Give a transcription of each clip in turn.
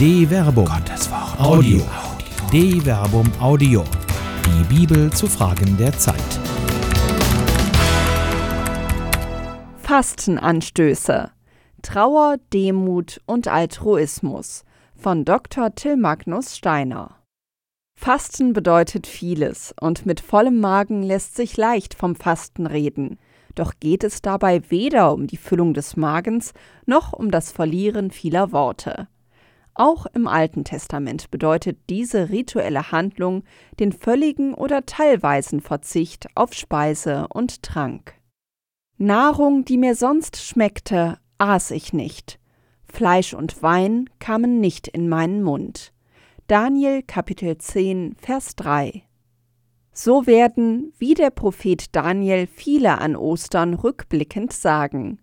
De Verbum Audio. De Verbum Audio. Die Bibel zu Fragen der Zeit. Fastenanstöße. Trauer, Demut und Altruismus von Dr. Till Magnus Steiner. Fasten bedeutet vieles und mit vollem Magen lässt sich leicht vom Fasten reden. Doch geht es dabei weder um die Füllung des Magens noch um das Verlieren vieler Worte. Auch im Alten Testament bedeutet diese rituelle Handlung den völligen oder teilweisen Verzicht auf Speise und Trank. Nahrung, die mir sonst schmeckte, aß ich nicht. Fleisch und Wein kamen nicht in meinen Mund. Daniel Kapitel 10, Vers 3. So werden, wie der Prophet Daniel, viele an Ostern rückblickend sagen.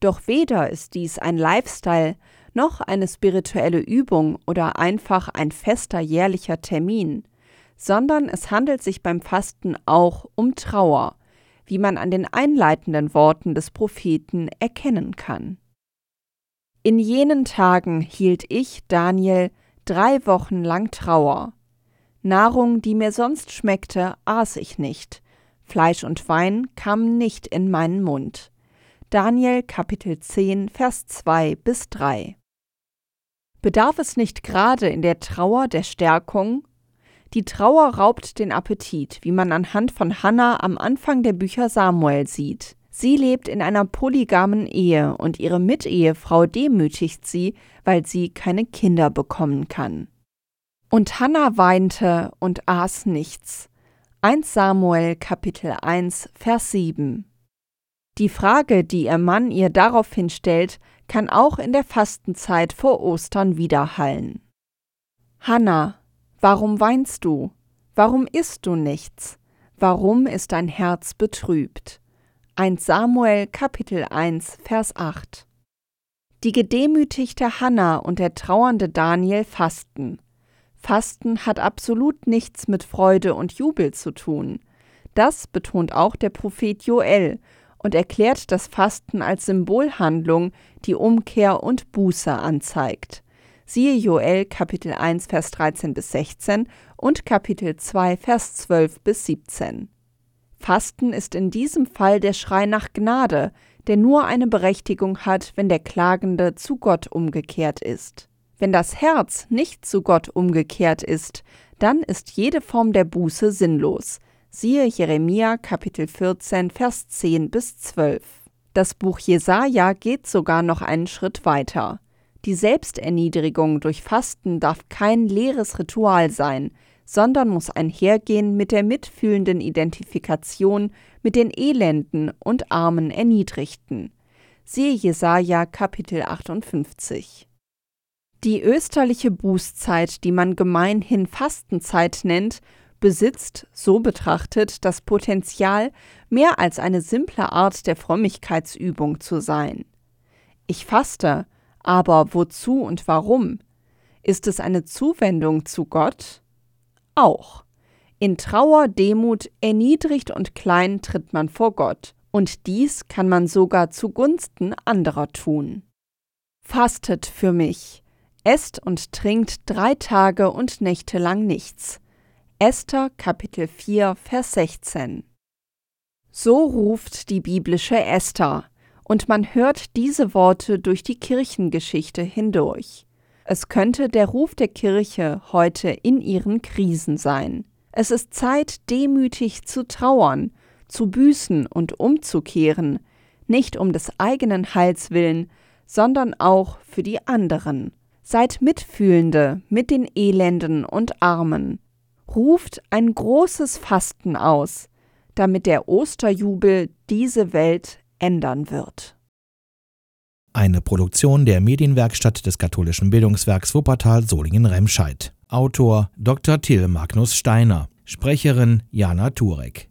Doch weder ist dies ein Lifestyle, noch eine spirituelle Übung oder einfach ein fester jährlicher Termin, sondern es handelt sich beim Fasten auch um Trauer, wie man an den einleitenden Worten des Propheten erkennen kann. In jenen Tagen hielt ich, Daniel, 3 Wochen lang Trauer. Nahrung, die mir sonst schmeckte, aß ich nicht. Fleisch und Wein kamen nicht in meinen Mund. Daniel Kapitel 10, Vers 2 bis 3. Bedarf es nicht gerade in der Trauer der Stärkung? Die Trauer raubt den Appetit, wie man anhand von Hannah am Anfang der Bücher Samuel sieht. Sie lebt in einer polygamen Ehe und ihre Mitehefrau demütigt sie, weil sie keine Kinder bekommen kann. Und Hannah weinte und aß nichts. 1 Samuel Kapitel 1, Vers 7. Die Frage, die ihr Mann ihr daraufhin stellt, kann auch in der Fastenzeit vor Ostern widerhallen. Hannah, warum weinst du? Warum isst du nichts? Warum ist dein Herz betrübt? 1 Samuel Kapitel 1, Vers 8. Die gedemütigte Hannah und der trauernde Daniel fasten. Fasten hat absolut nichts mit Freude und Jubel zu tun. Das betont auch der Prophet Joel und erklärt das Fasten als Symbolhandlung, die Umkehr und Buße anzeigt. Siehe Joel Kapitel 1, Vers 13 bis 16 und Kapitel 2, Vers 12 bis 17. Fasten ist in diesem Fall der Schrei nach Gnade, der nur eine Berechtigung hat, wenn der Klagende zu Gott umgekehrt ist. Wenn das Herz nicht zu Gott umgekehrt ist, dann ist jede Form der Buße sinnlos. Siehe Jeremia Kapitel 14, Vers 10 bis 12. Das Buch Jesaja geht sogar noch einen Schritt weiter. Die Selbsterniedrigung durch Fasten darf kein leeres Ritual sein, sondern muss einhergehen mit der mitfühlenden Identifikation mit den Elenden und armen Erniedrigten. Siehe Jesaja Kapitel 58. Die österliche Bußzeit, die man gemeinhin Fastenzeit nennt, besitzt, so betrachtet, das Potenzial, mehr als eine simple Art der Frömmigkeitsübung zu sein. Ich faste, aber wozu und warum? Ist es eine Zuwendung zu Gott? Auch. In Trauer, Demut, erniedrigt und klein tritt man vor Gott, und dies kann man sogar zugunsten anderer tun. Fastet für mich. Esst und trinkt 3 Tage und Nächte lang nichts. Esther Kapitel 4, Vers 16. So ruft die biblische Esther, und man hört diese Worte durch die Kirchengeschichte hindurch. Es könnte der Ruf der Kirche heute in ihren Krisen sein. Es ist Zeit, demütig zu trauern, zu büßen und umzukehren, nicht um des eigenen Heils willen, sondern auch für die anderen. Seid Mitfühlende mit den Elenden und Armen. Ruft ein großes Fasten aus, damit der Osterjubel diese Welt ändern wird. Eine Produktion der Medienwerkstatt des Katholischen Bildungswerks Wuppertal-Solingen-Remscheid. Autor Dr. Till Magnus Steiner. Sprecherin Jana Turek.